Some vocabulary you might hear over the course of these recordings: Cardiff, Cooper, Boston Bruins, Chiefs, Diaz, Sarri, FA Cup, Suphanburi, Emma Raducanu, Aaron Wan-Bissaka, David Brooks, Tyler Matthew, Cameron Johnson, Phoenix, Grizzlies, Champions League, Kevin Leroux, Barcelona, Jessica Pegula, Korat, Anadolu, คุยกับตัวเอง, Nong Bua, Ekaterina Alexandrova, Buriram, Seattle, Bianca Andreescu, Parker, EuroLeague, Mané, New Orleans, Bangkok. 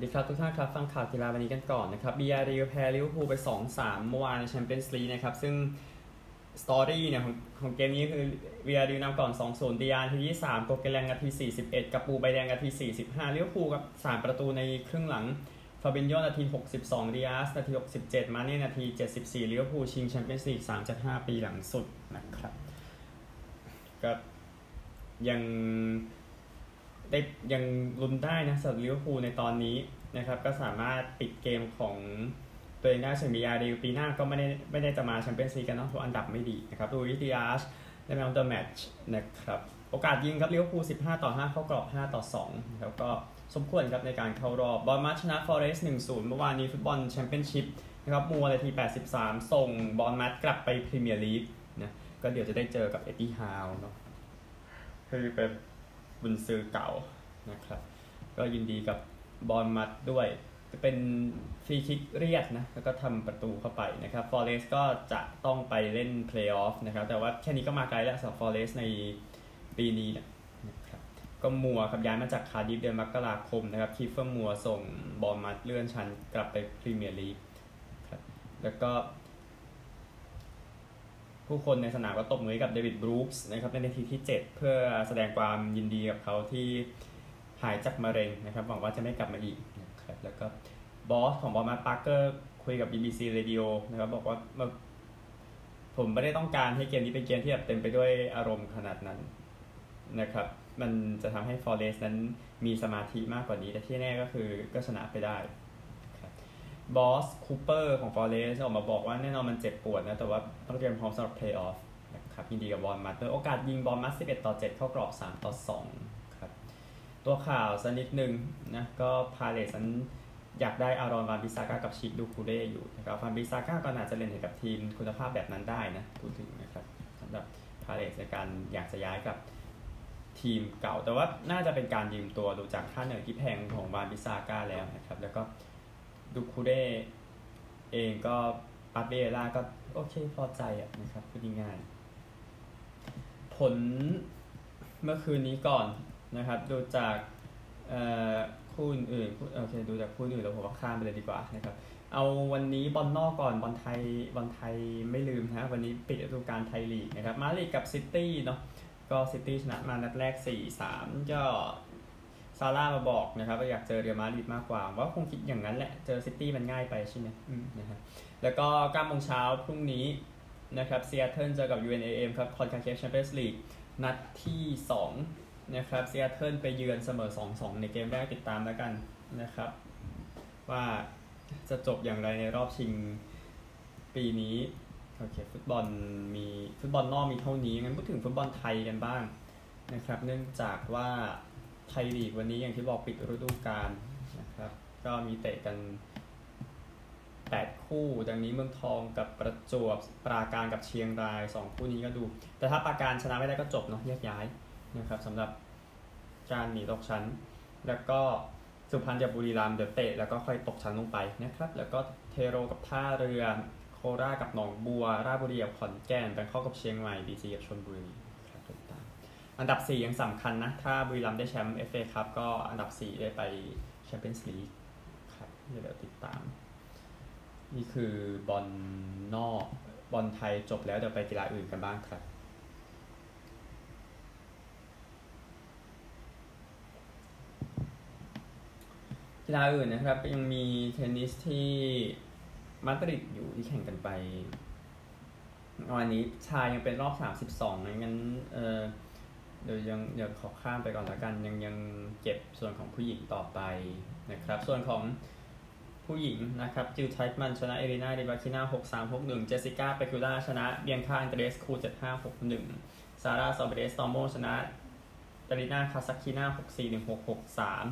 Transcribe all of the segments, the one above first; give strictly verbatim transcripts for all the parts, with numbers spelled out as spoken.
สดีครับทุกท่านครับฟังข่าวกีฬาวันนี้กันก่อนนะครับบียาริลแพ้ลิเวอร์พูลไป สองสาม เมื่อวานในแชมเปี้ยนส์ลีกนะครับซึ่งสตอรี่เนี่ยของของเกมนี้คือบียาริลนำก่อน สองศูนย์ ดิยาทีที่สามโกเกแลงนาทีสี่สิบเอ็ดกับปูใบแดงนาทีสี่สิบห้าลิเวอร์พูลกับสามประตูในครึ่งหลังฟาบินโญ่นาทีหกสิบสองดิอาสนาทีหกสิบเจ็ดมาเน่นาทีเจ็ดสิบสี่ลิเวอร์พูลชิงแชมเปี้ยนส์ลีกสามจากห้าปีหลังสุดนะครับก็ยังได้ยังลุ้นได้นะสำหรับลิเวอร์พูลในตอนนี้นะครับก็สามารถปิดเกมของตัวเองได้เฉยๆบียาริลปีหน้าก็ไม่ได้ไม่ได้จะมาแชมเปี้ยนส์ลีกกันเนาะเพราะอันดับไม่ดีนะครับดูวิธีอาร์ชในแมตช์ The Match นะครับโอกาสยิงครับลิเวอร์พูลสิบห้าต่อห้าเข้ากรอบห้าต่อสองแล้วก็สมควรครับในการเข้ารอบบอลมาชนะฟอเรสต์ หนึ่งศูนย์ เมื่อวานนี้ฟุตบอลแชมเปี้ยนชิพนะครับมัวนาทีแปดสิบสามส่งบอลมาชกลับไปพรีเมียร์ลีกนะก็เดี๋ยวจะได้เจอกับเอติฮาวเนาะคือเป็นบุญซื้อเก่านะครับก็ยินดีกับบอลมัดด้วยจะเป็นฟรีคิกเรียดนะแล้วก็ทำประตูเข้าไปนะครับฟอเรสต์ก็จะต้องไปเล่นเพลย์ออฟนะครับแต่ว่าแค่นี้ก็มาไกลแล้วสำหรับฟอเรสต์ในปีนี้นะครับก็มัวครับย้ายมาจากคาร์ดิฟเดือนมกราคมนะครับคีฟเฟอร์มัวส่งบอลมัดเลื่อนชั้นกลับไปพรีเมียร์ลีกครับแล้วก็ผู้คนในสนามก็ตบมือกับเดวิดบรูคส์นะครับในนาทีที่เจ็ดเพื่อแสดงความยินดีกับเขาที่หายจากมะเร็งนะครับหวังว่าจะไม่กลับมาอีกนะครับแล้วก็บอสของบอลมาปาร์เกอร์คุยกับ บี บี ซี Radio นะครับบอกว่าผมไม่ได้ต้องการให้เกมนี้เป็นเกมที่แบบเต็มไปด้วยอารมณ์ขนาดนั้นนะครับมันจะทำให้ฟอเรสต์นั้นมีสมาธิมากกว่านี้แต่ที่แน่ก็คือก็ชนะไปได้บอสคูเปอร์ของฟอเรสต์ออกมาบอกว่าแน่นอนมันเจ็บปวดนะแต่ว่าต้องเตรียมพร้อมสำหรับเพลย์ออฟนะครับยินดีกับบอลมัดโดยโอกาสยิงบอลมัดสิบเอ็ดต่อเจ็ดเข้ากรอบสามต่อสองครับตัวข่าวสักนิดนึงนะก็พาเลสนั้นอยากได้อารอนวานบิซาก้ากับชิคดูคูเร่อยู่นะครับวานบิซาก้าก็น่าจะเล่นให้กับทีมคุณภาพแบบนั้นได้นะพูดถึงนะครับสำหรับพาเลสในการอยากจะย้ายกับทีมเก่าแต่ว่าน่าจะเป็นการยืมตัวดูจากค่าเหนื่อยที่แพงของวานบิซาก้าแล้วนะครับแล้วก็ดูคูเร่เองก็ปาเบล่าก็โอเคพอใจอ่ะนะครับพูดง่ายๆผลเมื่อคืนนี้ก่อนนะครับดูจากคู่อื่นโอเคดูจากคู่อื่นแล้วผมว่าข้ามไปเลยดีกว่านะครับเอาวันนี้บอลนอกก่อนบอลไทยบอลไทยไม่ลืมนะวันนี้ปิดฤดูกาลไทยลีกนะครับมาดริดกับซิตี้เนาะก็ซิตี้ชนะมานัดแรก สี่สาม ก็ซาร่ามาบอกนะครับว่าอยากเจอเรอัลมาดริดมากกว่าว่าคงคิดอย่างนั้นแหละเจอซิตี้มันง่ายไปใช่ไหมนะครับแล้วก็เก้าโมงเช้าพรุ่งนี้นะครับซีแอตเทิลเจอกับ ยู เอ็น เอ เอ็ม ครับคอนคาเคฟแชมเปี้ยนส์ลีกนัดที่สองนะครับซีแอตเทิลไปเยือนเสมอ สองสอง ในเกมแรกติดตามแล้วกันนะครับว่าจะจบอย่างไรในรอบชิงปีนี้โอเคฟุตบอลมีฟุตบอลนอกมีเท่านี้งั้นพูดถึงฟุตบอลไทยกันบ้างนะครับเนื่องจากว่าไทยลีกวันนี้อย่างที่บอกปิดฤดูกาลนะครับก็มีเตะกันแปดคู่ดังนี้เมืองทองกับประจวบปราการกับเชียงรายสองคู่นี้ก็ดูแต่ถ้าปราการชนะไม่ได้ก็จบเนาะแยกย้ายนะครับสำหรับการหนีตกชั้นแล้วก็สุพรรณกับบุรีรัมย์เดี๋ยวเตะแล้วก็ค่อยตกชั้นลงไปนะครับแล้วก็เทโรกับท่าเรือโคราชกับหนองบัวราชบุรีกับขอนแก่นแบงคอกกับเชียงใหม่บีจีกับชลบุรีอันดับสี่ยังสำคัญนะถ้าบุรีรัมย์ได้แชมป์ เอฟ เอ Cup ก็อันดับสี่ได้ไปแชมเปี้ยนส์ลีกครับเดี๋ยวติดตามนี่คือบอลนอกบอลไทยจบแล้วเดี๋ยวไปกีฬาอื่นกันบ้างครับกีฬาอื่นนะครับยังมีเทนนิสที่มาดริดอยู่ที่แข่งกันไปวันนี้ชายยังเป็นรอบสามสิบสองนะงั้นเอ่อเดี๋ยวยังเดี๋ยวขอข้ามไปก่อนละกันยังยังเก็บส่วนของผู้หญิงต่อไปนะครับส่วนของผู้หญิงนะครับจิลไทท์มันชนะเอริน่าเดบาคิน่า หกสาม หกหนึ่ง เจสสิก้าเปกูล่าชนะเบียงค่าอันเดรสคูเจ็ดห้าหกหนึ่งซาร่าซอเบเรสตอมโมชนะดาริน่าคาซัคคิน่า หกสี่ หนึ่งหกหกสาม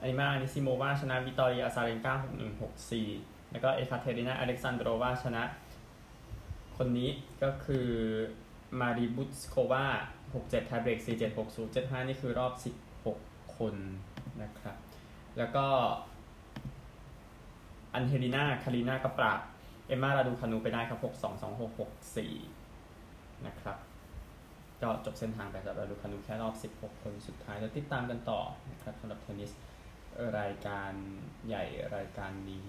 อาริมาอานิซิโมวาชนะวิตอเรียอาซาเรนก้า หกหนึ่งหกสี่แล้วก็เอคาเทริน่าอเล็กซานโดรวาชนะคนนี้ก็คือมาริบุตสโควาหกเจ็ด ไทยเบรก สี่เจ็ด หกศูนย์ เจ็ดห้า นี่คือรอบสิบหกคนนะครับแล้วก็อันเฮลิน่าคาริน่ากับปราบเอมมาราดูคานูไปได้ครับหกสอง สองหก หกสี่นะครับก็จบเส้นทางไปครับราดูคานูแค่รอบสิบหกคนสุดท้ายแล้วติดตามกันต่อนะครับสำหรับเทนนิส รายการใหญ่รายการนี้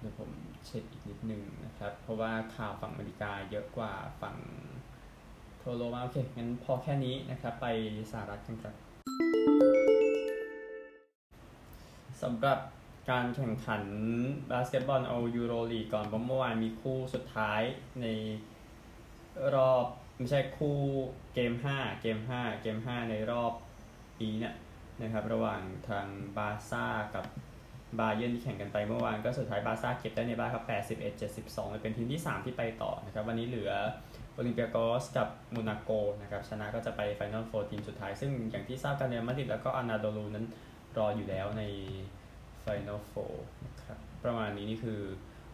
เดี๋ยวผมเช็คอีกนิดนึงนะครับเพราะว่าข่าวฝั่งอเมริกาเยอะกว่าฝั่งทั่วโลกโอเคงั้นพอแค่นี้นะครับไปสหรัฐกันครับสำหรับการแข่งขันบาสเกตบอลเอายูโรลีกก่อนเพราะเมื่อวานมีคู่สุดท้ายในรอบไม่ใช่คู่เกมห้าเกมห้าเกมห้าในรอบนี้เนี่ยนะครับระหว่างทางบาซ่ากับบาเยิร์นที่แข่งกันไปเมื่อวานก็สุดท้ายบาซ่าเก็บได้ในบ้านครับแปดสิบเอ็ด เจ็ดสิบสองเป็นทีมที่สามที่ไปต่อนะครับวันนี้เหลือโอลิมเปียโกสกับมูนาโกนะครับชนะก็จะไปไฟนอลโฟร์ทีมสุดท้ายซึ่งอย่างที่ทราบกันเรอัลมาดริดแล้วก็อานาโดลูนั้นรออยู่แล้วในไฟนอลโฟร์นะครับประมาณนี้นี่คือ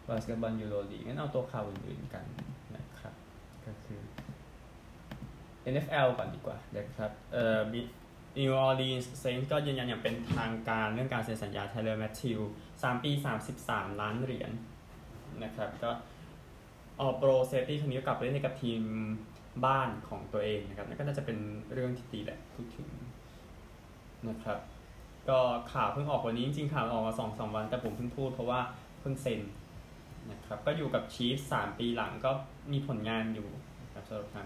บาสเกตบอลยูโรลีกงั้นเอาตัวข่าวอื่นๆกันนะครับก็คือ เอ็น เอฟ แอล ก่อนดีกว่านะครับเอ่อNew Orleans เซนส์ก็ยืนยันอย่างเป็นทางการเรื่องการเซ็นสัญญาไทเลอร์แมทธิวสามปีสามสิบสามล้านเหรียญ น, นะครับก็ออโปรเซฟตี้คนนี้กลับไปเล่นกับทีมบ้านของตัวเองนะครับนั่นก็น่าจะเป็นเรื่องที่ดีแหละพูดถึงนะครับก็ข่าวเพิ่งออกวันนี้จริงๆข่าวออกมา สองถึงสามวันแต่ผมเพิ่งพูดเพราะว่าเพิ่งเซ็นนะครับก็อยู่กับ Chiefs สามปีหลังก็มีผลงานอยู่นะครับสำหรับทาง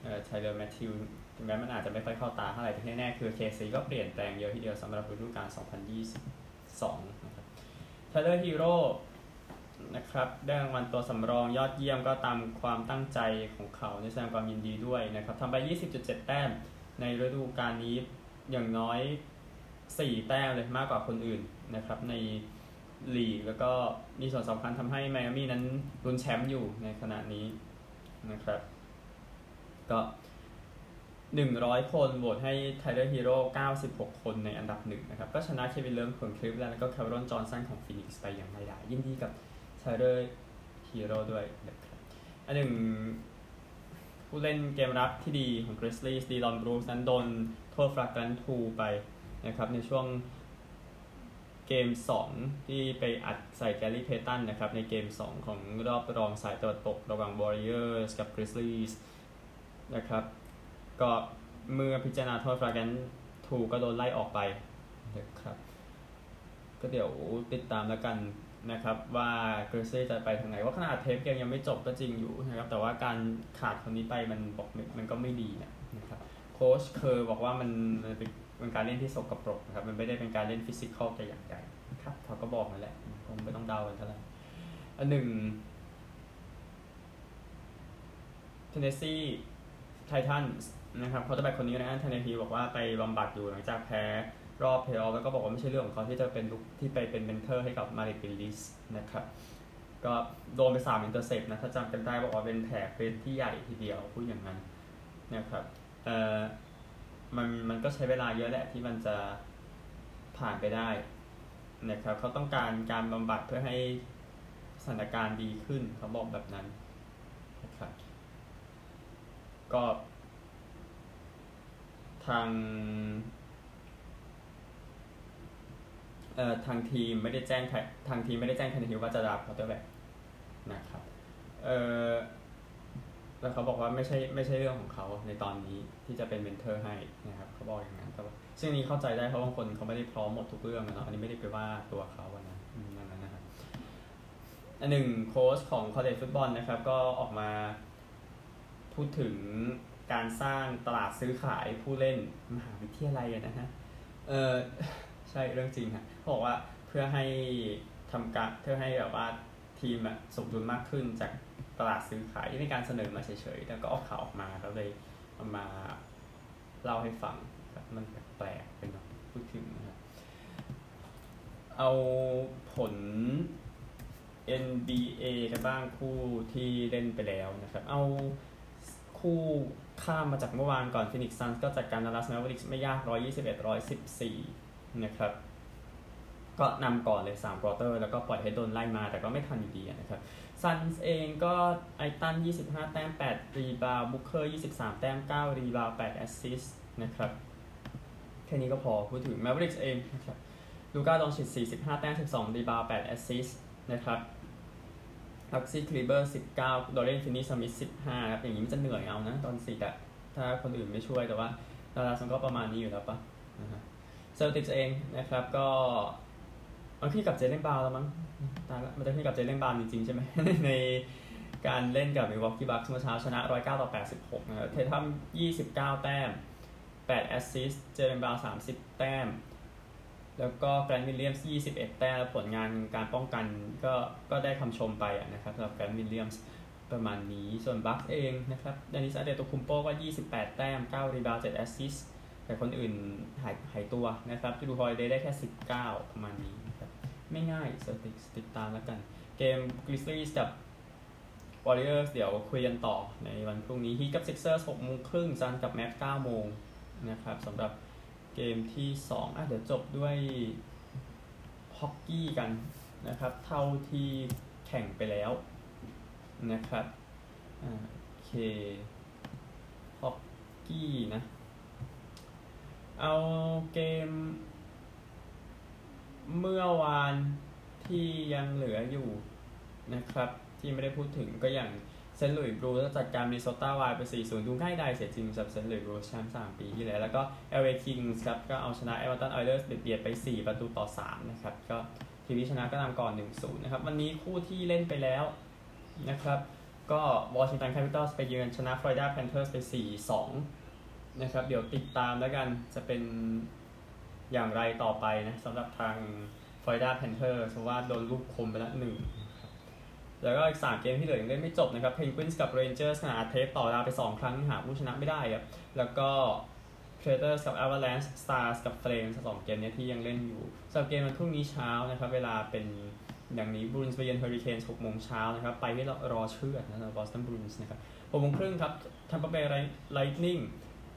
เอ่อไทเลอร์แมทธิวถึงแม้มันอาจจะไม่ค่อยเข้าตาเท่าไหร่แต่แน่ๆคือ เค ซี ก็เปลี่ยนแปลงเยอะทีเดียวสำหรับฤดูกาลสองพันยี่สิบสองนะครับ Tyler Hero นะครับได้รางวัลตัวสำรองยอดเยี่ยมก็ตามความตั้งใจของเขาในแสดงความยินดีด้วยนะครับทำไป ยี่สิบจุดเจ็ดแต้มในฤดูกาลนี้อย่างน้อยสี่แต้มเลยมากกว่าคนอื่นนะครับในลีกแล้วก็มีส่วนสำคัญทำให้ไมอามี่นั้นลุ้นแชมป์อยู่ในขณะนี้นะครับก็หนึ่งร้อยคนโหวตให้ Tyler Hero เก้าสิบหกคนในอันดับหนึ่งนะครับก็ชนะเควินเลิร์มของคลิฟแลนด์แล้วก็แคมรอนจอห์นสันของฟีนิกซ์ไปอย่างไม่ได้ยินดีกับ Tyler Hero ด้วยนะครับอันหนึ่งผู้เล่นเกมรับที่ดีของ Grizzlies Dillon Brooks นั้นโดนโทษฟลักรันทูไปนะครับในช่วงเกมสองที่ไปอัดใส่แกรี่เพย์ตันนะครับในเกมสองของรอบรองสายตะวันตกระหว่าง Warriors กับ Grizzlies นะครับก็เมื่อพิจารณาโทษฟราแกนถูกก็โดนไล่ออกไปนะครับก็เดี๋ยวติดตามแล้วกันนะครับว่าเกรซี่จะไปทางไหนว่าขนาดเทปเกมยังไม่จบก็จริงอยู่นะครับแต่ว่าการขาดคนนี้ไปมันบอกมันก็ไม่ดีนะครับโค้ชเคยบอกว่ามันเป็นการเล่นที่สกปรกนะครับมันไม่ได้เป็นการเล่นฟิสิกอลแต่อย่างใดครับเขาก็บอกนั่นแหละคงไม่ต้องเดากันเท่าไหร่อันหนึ่งเทนเนสซีไททันนะครับเขาจะไปคนนี้นะทันทีบอกว่าไปบำบัดอยู่หลังจากแพ้รอบเพลย์ออฟแล้วก็บอกว่าไม่ใช่เรื่องของเขาที่จะเป็นลุกที่ไปเป็นเมนเทอร์ให้กับมาริปิลิสนะครับก็โดนไปสามอินเตอร์เซปต์นะถ้าจำกันได้บอกว่าเป็นแผลเป็นที่ใหญ่ทีเดียวพูดอย่างนั้นนะครับเอ่อมันมันก็ใช้เวลาเยอะแหละที่มันจะผ่านไปได้นะครับเขาต้องการการบำบัดเพื่อให้สถานการณ์ดีขึ้นเขาบอกแบบนั้นนะครับก็ทางเอ่อทางทีมไม่ได้แจ้งทางทีมไม่ได้แจ้งทันทีว่าจะรับเขาตัวแบบนะครับเอ่อแล้วเขาบอกว่าไม่ใช่ไม่ใช่เรื่องของเขาในตอนนี้ที่จะเป็นเมนเทอร์ให้นะครับเขาบอกอย่างนั้นแต่ว่าซึ่งนี้เข้าใจได้เพราะบางคนเขาไม่ได้พร้อมหมดทุกเรื่องนะอันนี้ไม่ได้ไปว่าตัวเขาอะนะนั่นนะครับอันหนึ่งโค้ชของคอลเลจฟุตบอลนะครับก็ออกมาพูดถึงการสร้างตลาดซื้อขายผู้เล่นมหาวิทยาลัยนะฮะเออใช่เรื่องจริงฮะบอกว่าเพื่อให้ทำการเพื่อให้แบบว่าทีมอะสมดุลมากขึ้นจากตลาดซื้อขายในการเสนอมาเฉยๆแล้วก็ออกข่าวออกมาแล้วเลยเอามาเล่าให้ฟังมันแปลกเป็นพูดถึงนะฮะเอาผลเอ็น บี เอ กันบ้างคู่ที่เล่นไปแล้วนะครับเอาคู่ข้ามมาจากเมื่อวานก่อนฟินิกซ์ซันส์ก็จัดการดัลลัสแมวริกส์ไม่ยากหนึ่งร้อยยี่สิบเอ็ด หนึ่งร้อยสิบสี่นะครับก็นำก่อนเลยสามควอเตอร์แล้วก็ปล่อยให้โดนไล่มาแต่ก็ไม่ทันอยู่ดีนะครับซันส์เองก็ไอตันยี่สิบห้าแต้มแปดรีบาวด์บุคเกอร์ยี่สิบสามแต้มเก้ารีบาวด์แปดแอสซิสต์นะครับแค่นี้ก็พอพูดถึงแมวริกส์เองนะครับลูก้าดอนชิตสี่สิบห้าแต้มสิบสองรีบาวด์แปดแอสซิสต์นะครับอักซี่คลีเบอร์สิบเก้าดอเรนฟินนี่สมิธสิบห้าครับอย่างนี้มันจะเหนื่อยเอานะตอนสิบอ่ะถ้าคนอื่นไม่ช่วยแต่ว่าดาราซันก็ประมาณนี้อยู่แล้วปะนะฮะ เซอร์ติสเองนะครับก็มันขึ้นกับเจเลนบาวแล้วมั้งตายละมันจะขึ้นกับเจเลนบาวจริงๆใช่ไหม ในการเล่นกับ Milwaukee Bucks เมื่อเช้าชนะหนึ่งร้อยเก้าต่อแปดสิบหกนะครับเททัมยี่สิบเก้าแต้มแปดแอสซิสต์เจเลนบาวสามสิบแต้มแล้วก็แกรนด์วิลเลียมส์ยี่สิบเอ็ดแต้มผลงานการป้องกันก็ก็ได้คำชมไปนะครับสำหรับแกรนด์วิลเลียมส์ประมาณนี้ส่วนบัคเองนะครับดานิส อาเดโตคุมโปก็ยี่สิบแปดแต้มเก้ารีบาวด์เจ็ดแอสซิสต์แต่คนอื่นหายหายตัวนะครับจูดูฮอยเดย์ได้แค่สิบเก้าประมาณนี้นะครับไม่ง่ายสติติดตามแล้วกันเกม Grizzlies กับ Warriors เดี๋ยวคุยกันต่อในวันพรุ่งนี้ฮีทกับ Sixers หกโมงครึ่งซันกับ Max เก้าโมงนะครับสำหรับเกมที่สองอ่ะเดี๋ยวจบด้วยฮอกกี้กันนะครับเท่าที่แข่งไปแล้วนะครับอ่าโอเคฮอกกี้นะเอาเกมเมื่อวานที่ยังเหลืออยู่นะครับที่ไม่ได้พูดถึงก็อย่างเซนต์หลุยส์บลูส์จัดการมินนิโซตาไวล์ไป สี่ศูนย์ ดูง่ายดายเสียจริงสำหรับเซนต์หลุยส์บลูส์แชมป์สามปีที่แล้วแล้วก็ แอล เอ Kings ครับก็เอาชนะ Everton Oilers เบียดไปสี่ประตูต่อสามนะครับก็ทีมที่ชนะก็นำก่อน หนึ่งศูนย์ นะครับวันนี้คู่ที่เล่นไปแล้วนะครับก็ Washington Capitals ไปเยือนชนะ Florida Panthers ไป สี่สองนะครับเดี๋ยวติดตามแล้วกันจะเป็นอย่างไรต่อไปนะสำหรับทาง Florida Panthers เพราะว่าโดนลูกคมไปละหนึ่งแล้วก็อีกสามเกมที่เหลือยังเล่นไม่จบนะครับ Penguins กับ Rangers ขณะเทปต่อเวลาไปสองครั้งหาผู้ชนะไม่ได้ครับแล้วก็ Predators กับ Avalanche Stars กับ Flames สองเกมนี้ที่ยังเล่นอยู่สำหรับเกมวันพรุ่งนี้เช้านะครับเวลาเป็นอย่างนี้ Bruins ไปเยือน Hurricanes หกโมงเช้านะครับไปไม่รอเชื่อนะ Boston Bruins นะครับ หกโมงครึ่งครับ Tampa Bay Lightning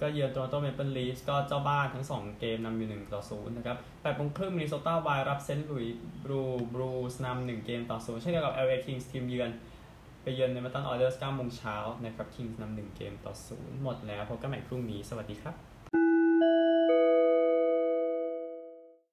ก็เยือนโตรอนโตเมเปิลลีฟส์ก็เจ้าบ้านทั้งสองเกมนำอยู่หนึ่งต่อศูนย์นะครับแปดโมงครึ่งมินนิโซตาไวล์รับเซนต์หลุยส์บลูบลูส์นำหนึ่งเกมต่อศูนย์เช่นเดียวกับ แอล เอ Kings ทีมเยือนไปเยือนในแอตแลนต้าออยเลอร์สเก้าโมงเช้านะครับ Kings นำหนึ่งเกมต่อศูนย์หมดแล้วพบกันใหม่พรุ่งนี้สวัสดีครับ